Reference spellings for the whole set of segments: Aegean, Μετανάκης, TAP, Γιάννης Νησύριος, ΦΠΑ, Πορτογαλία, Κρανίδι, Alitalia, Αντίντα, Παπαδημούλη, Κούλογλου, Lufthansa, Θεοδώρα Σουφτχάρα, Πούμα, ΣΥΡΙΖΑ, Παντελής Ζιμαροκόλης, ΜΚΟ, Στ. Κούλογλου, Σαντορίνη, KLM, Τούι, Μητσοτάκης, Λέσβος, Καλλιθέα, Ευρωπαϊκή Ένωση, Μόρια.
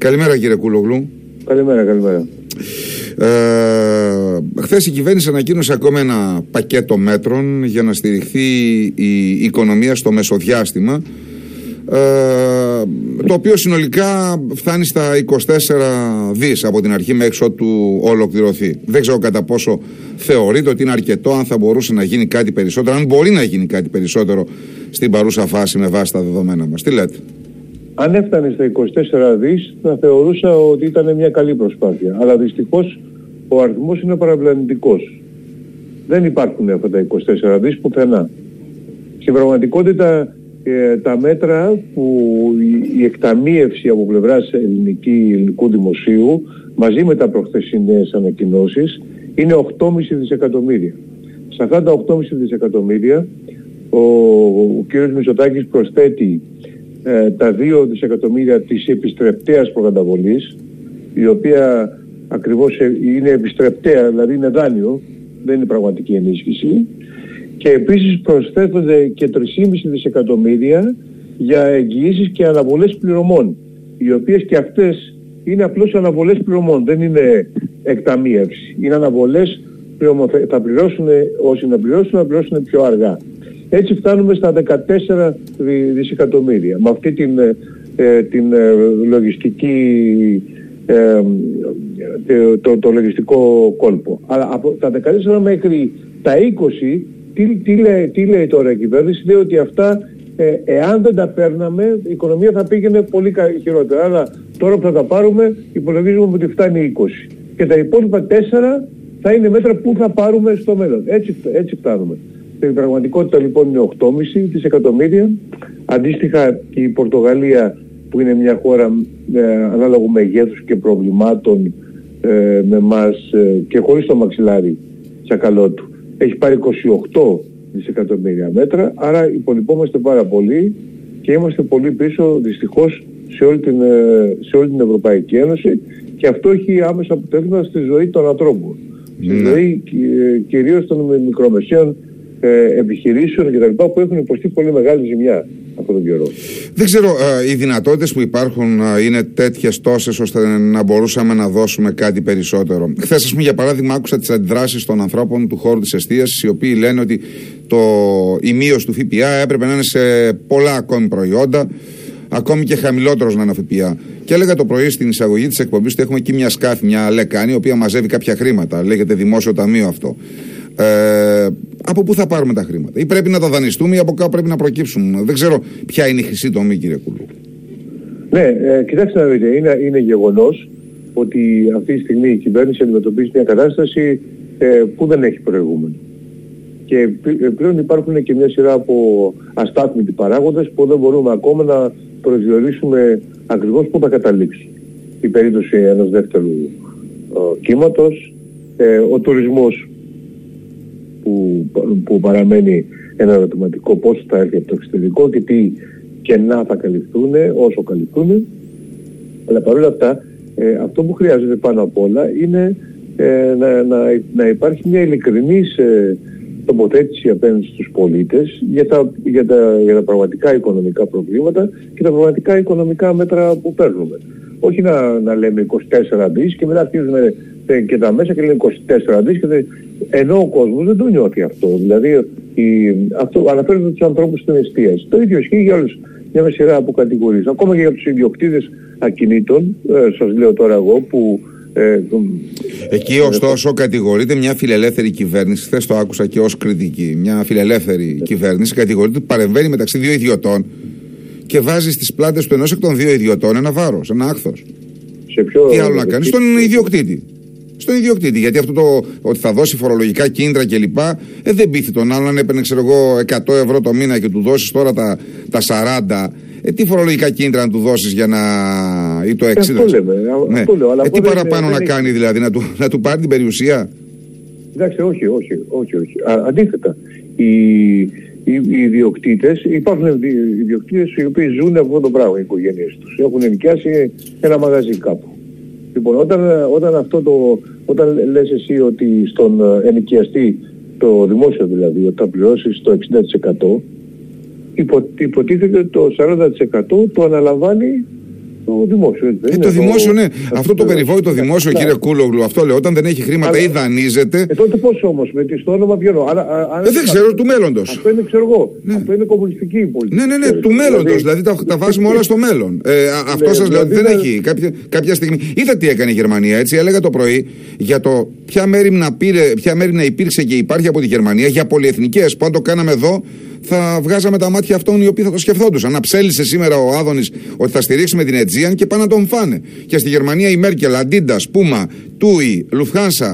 Καλημέρα κύριε Κούλογλου. Καλημέρα, καλημέρα. Χθες η κυβέρνηση ανακοίνωσε ακόμα ένα πακέτο μέτρων για να στηριχθεί η οικονομία στο μεσοδιάστημα, το οποίο συνολικά φτάνει στα 24 δις από την αρχή μέχρι ότου ολοκληρωθεί. Δεν ξέρω κατά πόσο θεωρείτε ότι είναι αρκετό, αν θα μπορούσε να γίνει κάτι περισσότερο, αν μπορεί να γίνει κάτι περισσότερο στην παρούσα φάση με βάση τα δεδομένα μας. Τι λέτε? Αν έφτανε στα 24 δις θα θεωρούσα ότι ήταν μια καλή προσπάθεια. Αλλά δυστυχώς ο αριθμός είναι παραπλανητικός. Δεν υπάρχουν αυτά τα 24 δις πουθενά. Στην πραγματικότητα τα μέτρα που η εκταμείευση από πλευράς ελληνικού δημοσίου μαζί με τα προχθεσινές ανακοινώσεις είναι 8,5 δισεκατομμύρια. Σε αυτά τα 8,5 δισεκατομμύρια ο κ. Μητσοτάκης προσθέτει τα 2 δισεκατομμύρια της επιστρεπτέας προκαταβολής, η οποία ακριβώς είναι επιστρεπτέα, δηλαδή είναι δάνειο, δεν είναι πραγματική ενίσχυση, και επίσης προσθέτονται και 3,5 δισεκατομμύρια για εγγυήσεις και αναβολές πληρωμών, οι οποίες και αυτές είναι απλώς αναβολές πληρωμών, δεν είναι εκταμείευση, είναι αναβολές πληρωμών. Θα πληρώσουν όσοι να πληρώσουν, θα πληρώσουν πιο αργά. Έτσι φτάνουμε στα 14 δισεκατομμύρια. Με αυτή την λογιστική, το λογιστικό κόλπο. Αλλά από τα 14 μέχρι τα 20, τι λέει τώρα η κυβέρνηση? Λέει ότι αυτά, εάν δεν τα παίρναμε, η οικονομία θα πήγαινε πολύ χειρότερα. Αλλά τώρα που θα τα πάρουμε, υπολογίζουμε ότι φτάνει 20. Και τα υπόλοιπα 4 θα είναι μέτρα που θα πάρουμε στο μέλλον. Έτσι φτάνουμε. Στην πραγματικότητα λοιπόν είναι 8,5 δισεκατομμύρια. Αντίστοιχα η Πορτογαλία, που είναι μια χώρα ανάλογου μεγέθους και προβλημάτων με εμάς, και χωρίς το μαξιλάρι τσακαλό του, έχει πάρει 28 δισεκατομμύρια μέτρα. Άρα υπολοιπόμαστε πάρα πολύ και είμαστε πολύ πίσω δυστυχώς σε όλη την Ευρωπαϊκή Ένωση, και αυτό έχει άμεσα αποτέλεσμα στη ζωή των ανθρώπων, στη ζωή κυρίως των μικρομεσαίων επιχειρήσεων και τα λοιπά, που έχουν υποστεί πολύ μεγάλη ζημιά από τον καιρό. Δεν ξέρω, οι δυνατότητες που υπάρχουν είναι τέτοιες τόσες ώστε να μπορούσαμε να δώσουμε κάτι περισσότερο. Χθες, ας πούμε, για παράδειγμα, άκουσα τις αντιδράσεις των ανθρώπων του χώρου της εστίασης, οι οποίοι λένε ότι η μείωση του ΦΠΑ έπρεπε να είναι σε πολλά ακόμη προϊόντα, ακόμη και χαμηλότερος να είναι ο ΦΠΑ. Και έλεγα το πρωί στην εισαγωγή της εκπομπής ότι έχουμε εκεί μια σκάφη, μια λεκάνη, η οποία μαζεύει κάποια χρήματα. Λέγεται δημόσιο ταμείο αυτό. Από πού θα πάρουμε τα χρήματα? Ή πρέπει να τα δανειστούμε ή από κάπου πρέπει να προκύψουν? Δεν ξέρω ποια είναι η χρυσή τομή, κύριε Κούλου. Ναι, κοιτάξτε να δείτε, είναι γεγονός ότι αυτή τη στιγμή η κυβέρνηση αντιμετωπίζει μια κατάσταση που δεν έχει προηγούμενο. Και πλέον υπάρχουν και μια σειρά από αστάθμητοι παράγοντες που δεν μπορούμε ακόμα να προσδιορίσουμε ακριβώς πού θα καταλήξει. Η περίπτωση ενός δεύτερου κύματος, ο τουρισμός που παραμένει ένα ερωτηματικό, πώς θα έρθει από το εξωτερικό και τι κενά θα καλυφθούν, όσο καλυφθούν. Αλλά παρόλα αυτά, αυτό που χρειάζεται πάνω απ' όλα είναι να υπάρχει μια ειλικρινής τοποθέτηση απέναντι στους πολίτες για τα πραγματικά οικονομικά προβλήματα και τα πραγματικά οικονομικά μέτρα που παίρνουμε. Όχι να λέμε 24 δις και μετά αρχίζουμε και τα μέσα και λένε 24 δις, ενώ ο κόσμος δεν το νιώθει αυτό. Δηλαδή αυτό αναφέρεται τους ανθρώπους στην εστίαση. Το ίδιο ισχύει για όλους, για μια σειρά από κατηγορίες. Ακόμα και για τους ιδιοκτήτες ακινήτων, σας λέω τώρα εγώ, που... Εκεί ωστόσο κατηγορείται μια φιλελεύθερη κυβέρνηση. Χθες το άκουσα και ως κριτική. Μια φιλελεύθερη κυβέρνηση κατηγορείται ότι παρεμβαίνει μεταξύ δύο ιδιωτών και βάζει στις πλάτες του ενός εκ των δύο ιδιωτών ένα βάρος, ένα άχθος. Σε ποιο... Τι άλλο να κάνει? Στον ιδιοκτήτη. Γιατί αυτό το ότι θα δώσει φορολογικά κίνητρα κλπ. Δεν πείθει τον άλλον. Αν έπαιρνε, ξέρω εγώ, 100 ευρώ το μήνα και του δώσει τώρα τα 40, τι φορολογικά κίνητρα να του δώσει για να... ή το 60. Αυτό λέω. Αλλά τι παραπάνω να κάνει, δηλαδή, να του πάρει την περιουσία? Εντάξει, όχι. Αντίθετα, οι ιδιοκτήτες, υπάρχουν ιδιοκτήτες οι οποίοι ζουν από αυτό το πράγμα, οι οικογένειές τους. Έχουν ενοικιάσει ένα μαγαζί κάπου. Λοιπόν, όταν λες εσύ ότι στον ενοικιαστή, το δημόσιο δηλαδή, όταν πληρώσεις το 60%, υποτίθεται το 40% το αναλαμβάνει το δημόσιο. Το δημόσιο, ναι. Αυτό το περιβόητο δημόσιο, κύριε Κούλογλου, αυτό λέω. Όταν δεν έχει χρήματα ή δανείζεται. Τότε πώς όμως, με το όνομα βγαίνω. Δεν ξέρω, του μέλλοντος. Αυτό είναι, ξέρω εγώ. Αυτό είναι κομμουνιστική η πολιτική. Ναι, ναι, του μέλλοντος. Δηλαδή τα βάζουμε όλα στο μέλλον. Αυτό σας λέω ότι δεν έχει. Κάποια στιγμή. Είδα τι έκανε η Γερμανία, έτσι. Έλεγα το πρωί για το ποια μέρημνα υπήρξε και υπάρχει από τη Γερμανία για πολυεθνικές. Που αν το κάναμε εδώ, θα βγάζαμε τα μάτια αυτών οι οποίοι θα το σκεφτόντουσαν. Να ψέλισε σήμερα ο Άδωνης ότι θα στηρίξουμε την Aegean και πάνε να τον φάνε. Και στη Γερμανία η Μέρκελ, Αντίντα, Πούμα, Τούι, Lufthansa,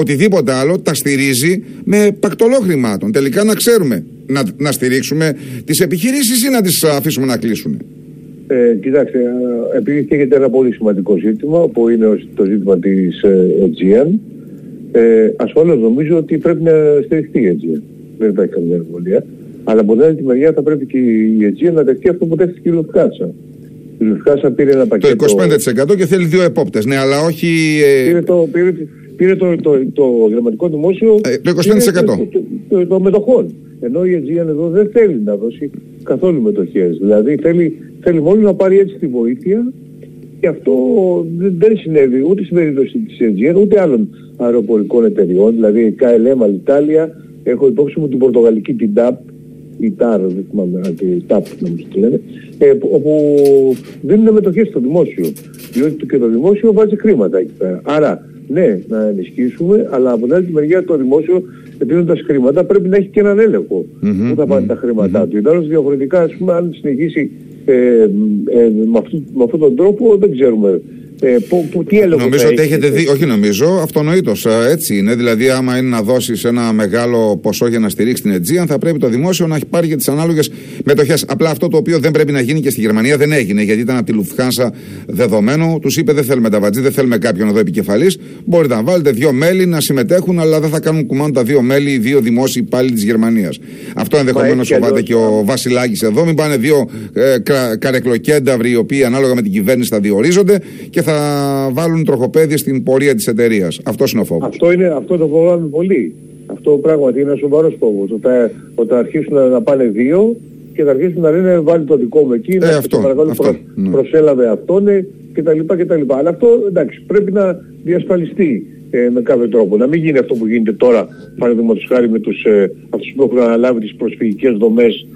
οτιδήποτε άλλο τα στηρίζει με πακτολό χρημάτων. Τελικά να ξέρουμε να στηρίξουμε τις επιχειρήσεις ή να τις αφήσουμε να κλείσουν. Κοιτάξτε, επειδή έχετε ένα πολύ σημαντικό ζήτημα που είναι το ζήτημα της Aegean, ασφαλώς νομίζω ότι πρέπει να στηριχτεί η Aegean. Δεν υπάρχει καμία αμφιβολία. Αλλά από την άλλη μεριά θα πρέπει και η Aegean να δεχτεί αυτό που δέχτηκε η Lufthansa. Η Lufthansa πήρε ένα πακέτο. Το 25% και θέλει 2 επόπτες. Ναι, αλλά όχι. Πήρε το γραμματικό δημόσιο. Το 25% των μετοχών. Ενώ η Aegean εδώ δεν θέλει να δώσει καθόλου μετοχές. Δηλαδή θέλει μόνο να πάρει έτσι τη βοήθεια. Και αυτό δεν συνέβη ούτε στην περίπτωση της Aegean ούτε άλλων αεροπορικών εταιριών. Δηλαδή η KLM, Alitalia. Έχω υπόψη μου την Πορτογαλική, την TAP, η TAR, δεν θυμάμαι, την TAP νομίζω τη λένε, όπου δίνουν μετοχές στο δημόσιο, διότι και το δημόσιο βάζει χρήματα εκεί πέρα. Άρα, ναι, να ενισχύσουμε, αλλά από την άλλη μεριά το δημόσιο, δίνοντας χρήματα, πρέπει να έχει και έναν έλεγχο που θα πάνε τα χρήματά του. Ιδάλλως διαφορετικά, ας πούμε, αν συνεχίσει με αυτόν τον τρόπο, δεν ξέρουμε. Τι νομίζω ότι έχετε δει, όχι νομίζω, αυτονοήτως έτσι είναι. Δηλαδή, άμα είναι να δώσεις ένα μεγάλο ποσό για να στηρίξεις την Aegean, θα πρέπει το δημόσιο να πάρει και τις ανάλογες μετοχές. Απλά αυτό το οποίο δεν πρέπει να γίνει και στη Γερμανία δεν έγινε, γιατί ήταν από τη Lufthansa δεδομένο. Τους είπε: δεν θέλουμε ταβατζή, δεν θέλουμε κάποιον εδώ επικεφαλής. Μπορείτε να βάλετε 2 μέλη να συμμετέχουν, αλλά δεν θα κάνουν κουμάντο τα 2 μέλη, οι 2 δημόσιοι υπάλληλοι της Γερμανίας. Αυτό ενδεχομένως φοβάται και ο Βασιλάκης εδώ. Μην πάνε 2 καρεκλοκένταυροι οι οποίοι ανάλογα με την κυβέρνηση θα διορίζονται και θα βάλουν τροχοπέδι στην πορεία της εταιρείας. Αυτός είναι ο φόβος. Αυτό το φοβάμαι πολύ. Αυτό πράγματι είναι ένας σοβαρός φόβος. Όταν αρχίσουν να πάνε 2 και θα αρχίσουν να λένε βάλει το δικό μου εκεί, προσέλαβε αυτόν κτλ. Αλλά αυτό εντάξει, πρέπει να διασφαλιστεί με κάποιο τρόπο. Να μην γίνει αυτό που γίνεται τώρα, παραδείγματος χάρη με αυτούς που έχουν αναλάβει τις προσφυγικές δομές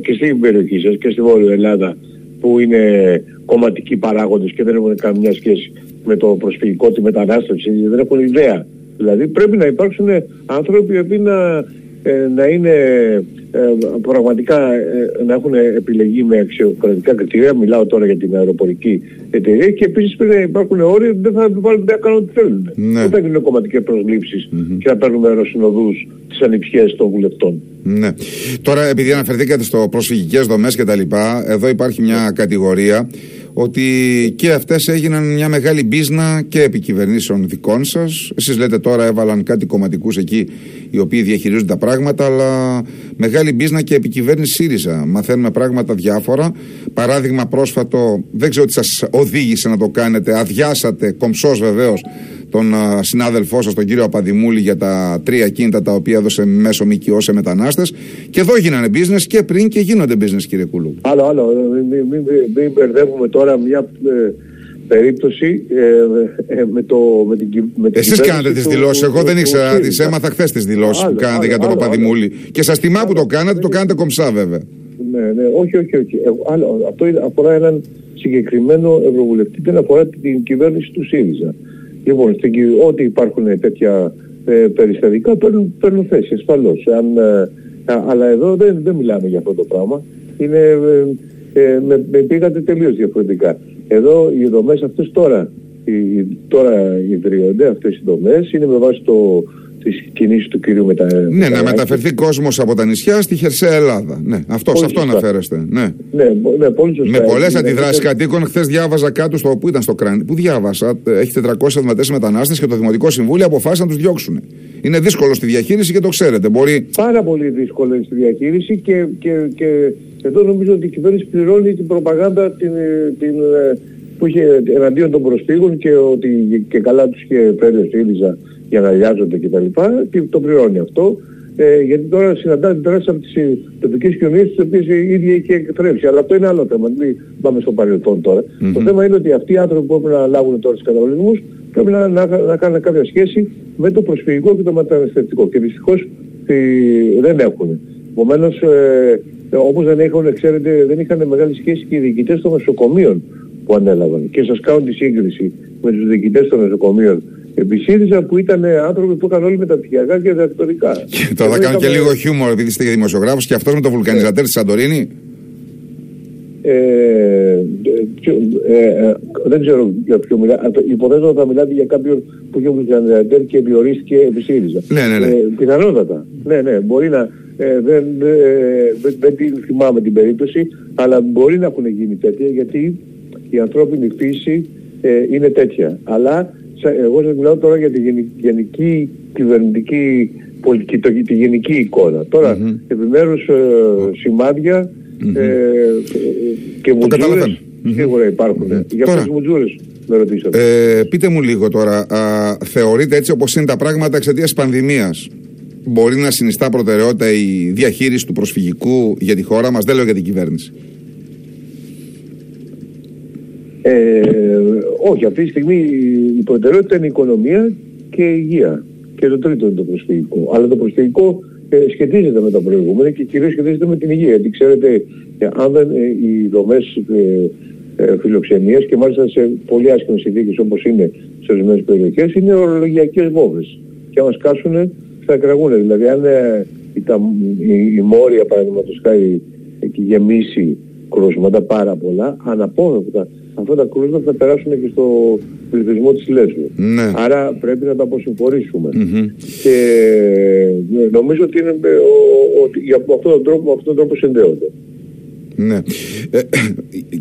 και στην περιοχή σας και στη Βόρεια Ελλάδα, που είναι κομματικοί παράγοντες και δεν έχουν καμιά σχέση με το προσφυγικό, τη μετανάστευση, δεν έχουν ιδέα. Δηλαδή πρέπει να υπάρξουν άνθρωποι οι οποίοι να είναι πραγματικά, να έχουν επιλεγεί με αξιοκρατικά κριτήρια, μιλάω τώρα για την αεροπορική εταιρεία, και επίσης πρέπει να υπάρχουν όροι, δεν θα κάνουν ό,τι θέλουν. Ναι. Δεν θα γίνουν κομματικές προσλήψεις και να παίρνουμε αεροσυνοδούς τις ανιψιές των βουλευτών. Ναι. Τώρα, επειδή αναφερθήκατε στο προσφυγικές δομές κτλ., εδώ υπάρχει μια κατηγορία ότι και αυτές έγιναν μια μεγάλη μπίζνα και επί κυβερνήσεων δικών σας. Εσείς λέτε τώρα έβαλαν κάτι κομματικούς εκεί οι οποίοι διαχειρίζουν τα πράγματα, αλλά μεγάλη μπίζνα και επί κυβέρνηση ΣΥΡΙΖΑ. Μαθαίνουμε πράγματα διάφορα. Παράδειγμα πρόσφατο, δεν ξέρω τι σας οδήγησε να το κάνετε, αδειάσατε κομψός βεβαίως τον συνάδελφό σας, τον κύριο Παπαδημούλη, για τα 3 κίνητα τα οποία έδωσε μέσω ΜΚΟ σε μετανάστες. Και εδώ γίνανε business και πριν και γίνονται business, κύριε Κούλου. Άλλο. Μην μπερδεύουμε τώρα μια περίπτωση με την. Εσείς κάνατε τις δηλώσεις. Εγώ δεν ήξερα. Τις έμαθα χθες τις δηλώσεις που κάνατε για τον Παπαδημούλη. Και σας τιμά που το κάνατε, το κάνετε κομψά βέβαια. Ναι, όχι. Αυτό αφορά έναν συγκεκριμένο ευρωβουλευτή, δεν αφορά την κυβέρνηση του ΣΥΡΙΖΑ. Λοιπόν, ό,τι υπάρχουν τέτοια περιστατικά παίρνουν θέση, ασφαλώς. Αλλά εδώ δεν μιλάμε για αυτό το πράγμα. Με πήγατε τελείως διαφορετικά. Εδώ οι δομές αυτές τώρα ιδρύονται, αυτές οι δομές είναι με βάση τις κινήσεις του κυρίου Μετανάκη. Ναι, να μεταφερθεί κόσμος από τα νησιά στη χερσαία Ελλάδα. Ναι, σε αυτό αναφέρεστε. Ναι, πολύ σωστά. Με πολλές αντιδράσεις κατοίκων, χθες διάβαζα κάτω που ήταν στο Κρανίδι. Πού διάβασα, έχει 474 μετανάστες και το Δημοτικό Συμβούλιο αποφάσισε να τους διώξουν. Είναι δύσκολο στη διαχείριση και το ξέρετε. Πάρα πολύ δύσκολο στη διαχείριση και εδώ νομίζω ότι η κυβέρνηση πληρώνει την προπαγάνδα που είχε εναντίον των προσφύγων και ότι και καλά τους είχε φέρει ο ΣΥΡΙΖΑ για να αλλιάζονται κτλ. Και το πληρώνει αυτό. Γιατί τώρα συναντάτε τεράστιες από τις τοπικές κοινωνίες τις οποίες η ίδια είχε εκτρέψει. Αλλά αυτό είναι άλλο θέμα. Μην πάμε στο παρελθόν τώρα. Mm-hmm. Το θέμα είναι ότι αυτοί οι άνθρωποι που πρέπει να λάβουν τώρα τους καταβολισμούς πρέπει να κάνουν κάποια σχέση με το προσφυγικό και το μεταναστευτικό. Και δυστυχώς δεν έχουν. Επομένως, όπως δεν έχουν, ξέρετε, δεν είχαν μεγάλη σχέση και οι διοικητές των νοσοκομείων που ανέλαβαν. Και σας κάνω τη σύγκριση με τους διοικητές των νοσοκομείων επί ΣΥΡΙΖΑ που ήταν άνθρωποι που είχαν όλοι μεταπτυχιακά και διδακτορικά. Και τώρα θα κάνω και λίγο χιούμορ, επειδή είστε δημοσιογράφος, και αυτός με τον βουλκανιζατέρ στη Σαντορίνη. Δεν ξέρω για ποιο μιλάτε. Υποθέτω ότι θα μιλάτε για κάποιον που είχε βουλκανιζατέρ και διορίστηκε επί ΣΥΡΙΖΑ. Ναι. Πιθανότατα. Ναι, μπορεί να. Δεν την θυμάμαι την περίπτωση, αλλά μπορεί να έχουν γίνει τέτοια, γιατί η ανθρώπινη φύση είναι τέτοια. Αλλά εγώ σας μιλάω τώρα για τη γενική κυβερνητική πολιτική, τη γενική εικόνα. Τώρα, επιμέρους σημάδια και μουτζούρες σίγουρα υπάρχουν. Για αυτές τις μουτζούρες με ρωτήσατε. Πείτε μου λίγο τώρα, θεωρείτε έτσι όπως είναι τα πράγματα εξαιτίας πανδημίας, μπορεί να συνιστά προτεραιότητα η διαχείριση του προσφυγικού για τη χώρα μας, δεν λέω για την κυβέρνηση? Όχι, αυτή τη στιγμή η προτεραιότητα είναι η οικονομία και η υγεία. Και το τρίτο είναι το προσφυγικό. Αλλά το προσφυγικό σχετίζεται με τα προηγούμενα και κυρίως σχετίζεται με την υγεία. Γιατί ξέρετε, αν δεν οι δομές φιλοξενίας, και μάλιστα σε πολύ άσχημες συνθήκες όπως είναι σε ορισμένες περιοχές, είναι ορολογιακές βόμβες. Και άμα σκάσουνε, θα κραγούνε. Δηλαδή, αν η Μόρια, παραδείγματος χάρη, γεμίσει κρούσματα πάρα πολλά, αναπόδευτα αυτά τα κρούσματα θα περάσουν και στο πληθυσμό της Λέσβου. Ναι. Άρα πρέπει να τα αποσυμφορήσουμε. Mm-hmm. Και νομίζω ότι είναι ότι από αυτόν τον τρόπο συνδέονται. Ναι.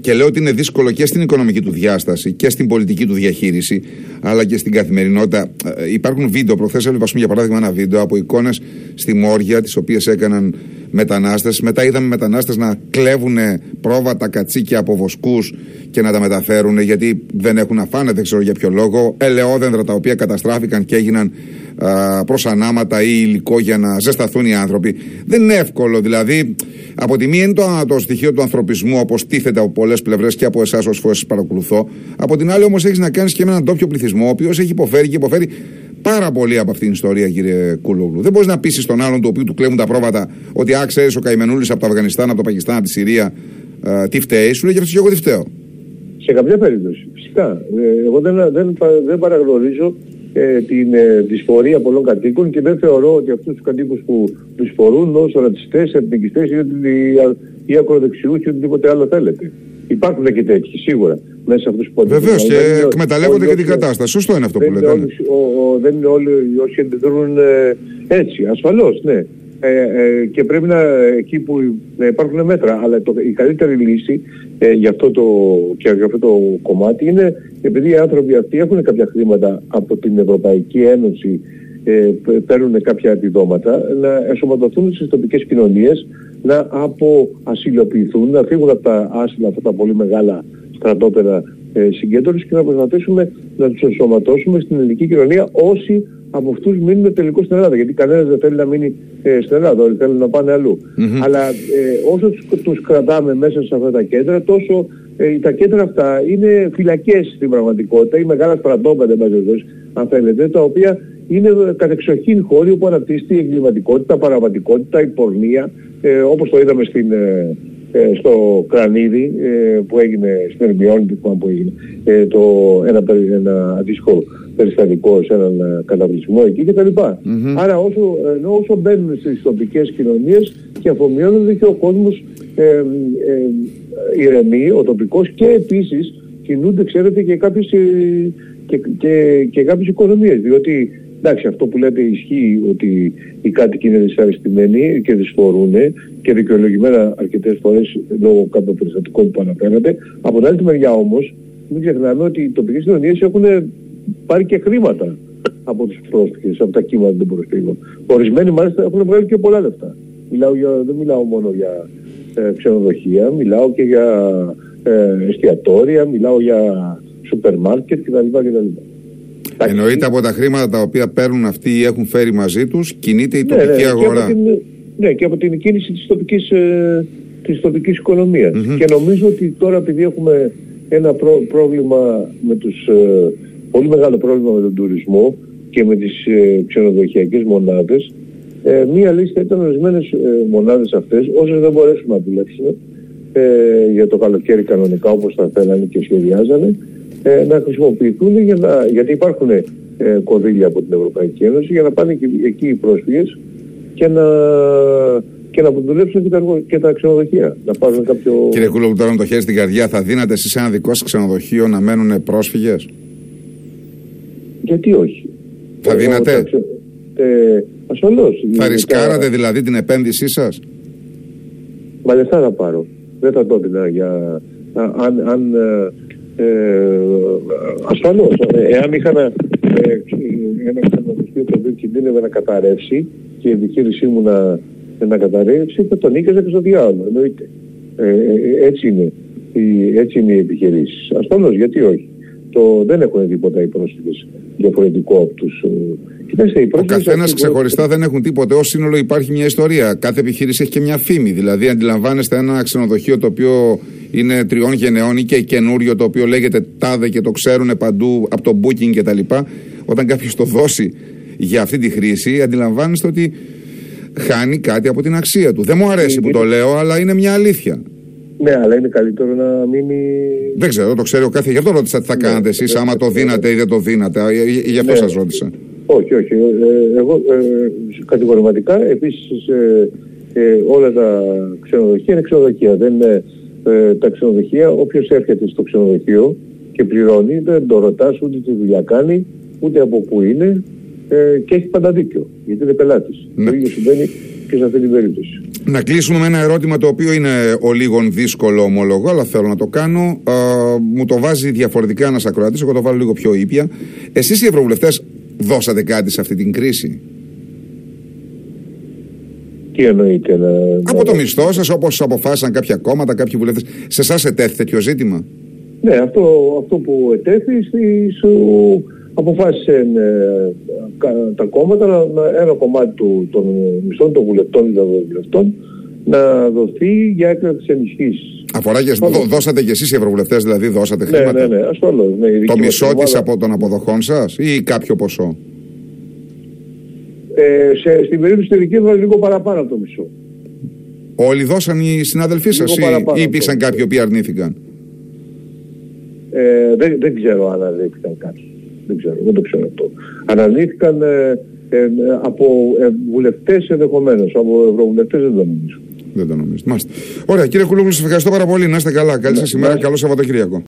Και λέω ότι είναι δύσκολο και στην οικονομική του διάσταση και στην πολιτική του διαχείριση, αλλά και στην καθημερινότητα. Υπάρχουν βίντεο. Προχθές έβλεπα, για παράδειγμα, ένα βίντεο από εικόνες στη Μόρια, τις οποίες έκαναν μετανάστες. Μετά είδαμε μετανάστες να κλέβουν πρόβατα, κατσίκια από βοσκούς και να τα μεταφέρουν γιατί δεν έχουν να φάνε, δεν ξέρω για ποιο λόγο. Ελαιόδεντρα τα οποία καταστράφηκαν και έγιναν προς ανάματα ή υλικό για να ζεσταθούν οι άνθρωποι. Δεν είναι εύκολο. Δηλαδή, από τη μία είναι το στοιχείο του ανθρωπισμού, όπως τίθεται από πολλές πλευρές και από εσάς ως φορές παρακολουθώ. Από την άλλη, όμως, έχεις να κάνεις και με έναν τόπιο πληθυσμό, ο οποίος έχει υποφέρει και υποφέρει πάρα πολύ από αυτήν την ιστορία, κύριε Κούλογλου. Δεν μπορείς να πείσεις τον άλλον, του οποίου του κλέβουν τα πρόβατα, ότι ξέρεις, ο καημενούλης από το Αφγανιστάν, από το Πακιστάν, από τη Συρία, τι φταίει? Σου λέει και αυτό, και εγώ τι φταίω. Σε καμιά περίπτωση. Φυσικά. Εγώ δεν παραγνωρίζω την δυσφορία πολλών κατοίκων και δεν θεωρώ ότι αυτούς τους κατοίκους που δυσφορούν ως ρατσιστές, εθνικιστές ή ακροδεξιούς ή οτιδήποτε άλλο θέλετε. Υπάρχουν και τέτοιοι σίγουρα μέσα από τους πολίτες. Βεβαίως, και εκμεταλλεύονται και την κατάσταση. Σωστό είναι αυτό που λέτε. Δεν είναι όλοι όσοι αντιδρούν έτσι. Ασφαλώς, ναι. Και πρέπει εκεί που να υπάρχουν μέτρα. Αλλά η καλύτερη λύση για αυτό το κομμάτι είναι, επειδή οι άνθρωποι αυτοί έχουν κάποια χρήματα από την Ευρωπαϊκή Ένωση, παίρνουν κάποια επιδόματα, να ενσωματωθούν στις τοπικές κοινωνίες, να αποασυλοποιηθούν, να φύγουν από τα άσυλα, αυτά τα πολύ μεγάλα στρατόπεδα συγκέντρωσης, και να προσπαθήσουμε να τους ενσωματώσουμε στην ελληνική κοινωνία όσοι από αυτούς μείνουν τελικώς στην Ελλάδα. Γιατί κανένας δεν θέλει να μείνει στην Ελλάδα, όλοι θέλουν να πάνε αλλού. Mm-hmm. Αλλά όσο τους κρατάμε μέσα σε αυτά τα κέντρα, τόσο τα κέντρα αυτά είναι φυλακές στην πραγματικότητα, ή μεγάλα στρατόπεδα, αν θέλετε, τα οποία είναι κατεξοχήν χώροι όπου αναπτύσσεται η εγκληματικότητα, παραβατικότητα, η πορνεία, όπως το είδαμε στο Κρανίδι που έγινε στην Ερμιόνη, που έγινε ένα αντίστοιχο περιστατικό σε έναν καταβλισμό εκεί κτλ. Mm-hmm. Άρα όσο μπαίνουν στις τοπικές κοινωνίες και αφομοιώνονται, και ο κόσμος ηρεμεί, ο τοπικός, και επίσης κινούνται, ξέρετε, και κάποιες οικονομίες, διότι εντάξει, αυτό που λέτε ισχύει, ότι οι κάτοικοι είναι δυσαρεστημένοι και δυσφορούν, και δικαιολογημένα αρκετές φορές λόγω κάποιων περιστατικών που αναφέρατε. Από την άλλη μεριά όμως, μην ξεχνάμε ότι οι τοπικές κοινωνίες έχουν πάρει και χρήματα από τους πρόσφυγες, από τα κύματα των προσφύγων. Ορισμένοι μάλιστα έχουν βγάλει και πολλά λεφτά. Δεν μιλάω μόνο για ξενοδοχεία, μιλάω και για εστιατόρια, μιλάω για σούπερ μάρκετ κτλ. Εννοείται από τα χρήματα τα οποία παίρνουν αυτοί ή έχουν φέρει μαζί τους, κινείται η τοπική αγορά. Και από την κίνηση της τοπικής, της τοπικής οικονομίας. Mm-hmm. Και νομίζω ότι τώρα, επειδή έχουμε ένα πρόβλημα με τους, πολύ μεγάλο πρόβλημα με τον τουρισμό και με τις ξενοδοχειακές μονάδες, μία λύση θα ήταν ορισμένες μονάδες αυτές, όσες δεν μπορέσουμε να δουλέψουμε για το καλοκαίρι κανονικά όπως θα θέλανε και σχεδιάζανε, να χρησιμοποιηθούν γιατί υπάρχουν κονδύλια από την Ευρωπαϊκή Ένωση για να πάνε εκεί οι πρόσφυγες και να δουλέψουν και τα ξενοδοχεία. Να πάρουν κάποιο... Κύριε Κούλογλου, τώρα με το χέρι στην καρδιά, θα δίνατε εσείς ένα δικό σας ξενοδοχείο να μένουν πρόσφυγες? Γιατί όχι? Θα δίνατε? Ασφαλώς. Θα ρισκάρατε δηλαδή την επένδυσή σας? Μάλιστα, θα πάρω. Δεν θα το έδινα για... ασφαλώς. Εάν είχα ένα ξενοδοχείο το οποίο κινδύνευε να καταρρεύσει και η επιχείρησή μου να καταρρεύσει, θα τον νίκαζα και στο διάολο. Εννοείται. Έτσι είναι οι επιχειρήσεις. Ασφαλώς, γιατί όχι. Δεν έχουν τίποτα οι πρόσφυγες διαφορετικό από τους... Κοιτάξτε, ο καθένας ξεχωριστά δεν έχουν τίποτα. Ως σύνολο υπάρχει μια ιστορία. Κάθε επιχείρηση έχει και μια φήμη. Δηλαδή, αντιλαμβάνεστε ένα ξενοδοχείο το οποίο είναι τριών γενεών ή και καινούριο, το οποίο λέγεται τάδε και το ξέρουν παντού από το booking κτλ. Όταν κάποιος το δώσει για αυτή τη χρήση, αντιλαμβάνεστε ότι χάνει κάτι από την αξία του. Δεν μου αρέσει που το λέω, αλλά είναι μια αλήθεια. Ναι, αλλά είναι καλύτερο να μείνει. Δεν ξέρω, το ξέρει ο κάθε. Γι' αυτό ρώτησα τι θα κάνετε εσείς, άμα το δίνατε ή δεν το δίνατε. Γι' αυτό σας ρώτησα. Όχι. Εγώ κατηγορηματικά, επίσης όλα τα ξενοδοχεία είναι ξενοδοχεία. Δεν είναι, τα ξενοδοχεία, όποιος έρχεται στο ξενοδοχείο και πληρώνει, δεν το ρωτάς ούτε τι δουλειά κάνει, ούτε από πού είναι, και έχει πάντα δίκιο. Γιατί είναι πελάτης. Ναι. Το ίδιο συμβαίνει και σε αυτή την περίπτωση. Να κλείσουμε με ένα ερώτημα το οποίο είναι ο λίγον δύσκολο, ομολογώ, αλλά θέλω να το κάνω. Μου το βάζει διαφορετικά ένας ακροατής, εγώ το βάλω λίγο πιο ήπια. Εσείς οι ευρωβουλευτές δώσατε κάτι σε αυτή την κρίση? Τι εννοείται? Από το μισθό σας, όπως αποφάσισαν κάποια κόμματα, κάποιοι βουλευτές, σε εσάς ετέθη τέτοιο ζήτημα? Ναι, αυτό που ετέθη αποφάσισε τα κόμματα ένα κομμάτι των μισθών των βουλευτών, να δοθεί για έκτακτες ενισχύσεις. Αφορά και δώσατε κι εσείς οι ευρωβουλευτές, δηλαδή δώσατε χρήματα? Ναι, ασφαλώς. Ναι, το μισό της από των αποδοχών σας ή κάποιο ποσό? Στην περίπτωση της δικής μας λίγο παραπάνω από το μισό. Όλοι δώσαν οι συνάδελφοί σας ή υπήρξαν κάποιοι οποίοι αρνήθηκαν? Δεν ξέρω αν αρνήθηκαν κάποιοι. Δεν το ξέρω αυτό. Αναλύθηκαν από βουλευτές ενδεχομένως, από ευρωβουλευτές δεν το νομίζω. Δεν το νομίζω. Μάλιστα. Ωραία, κύριε Κούλογλου, σας ευχαριστώ πάρα πολύ. Να είστε καλά. Καλή σας ημέρα. Καλό Σαββατοκύριακο.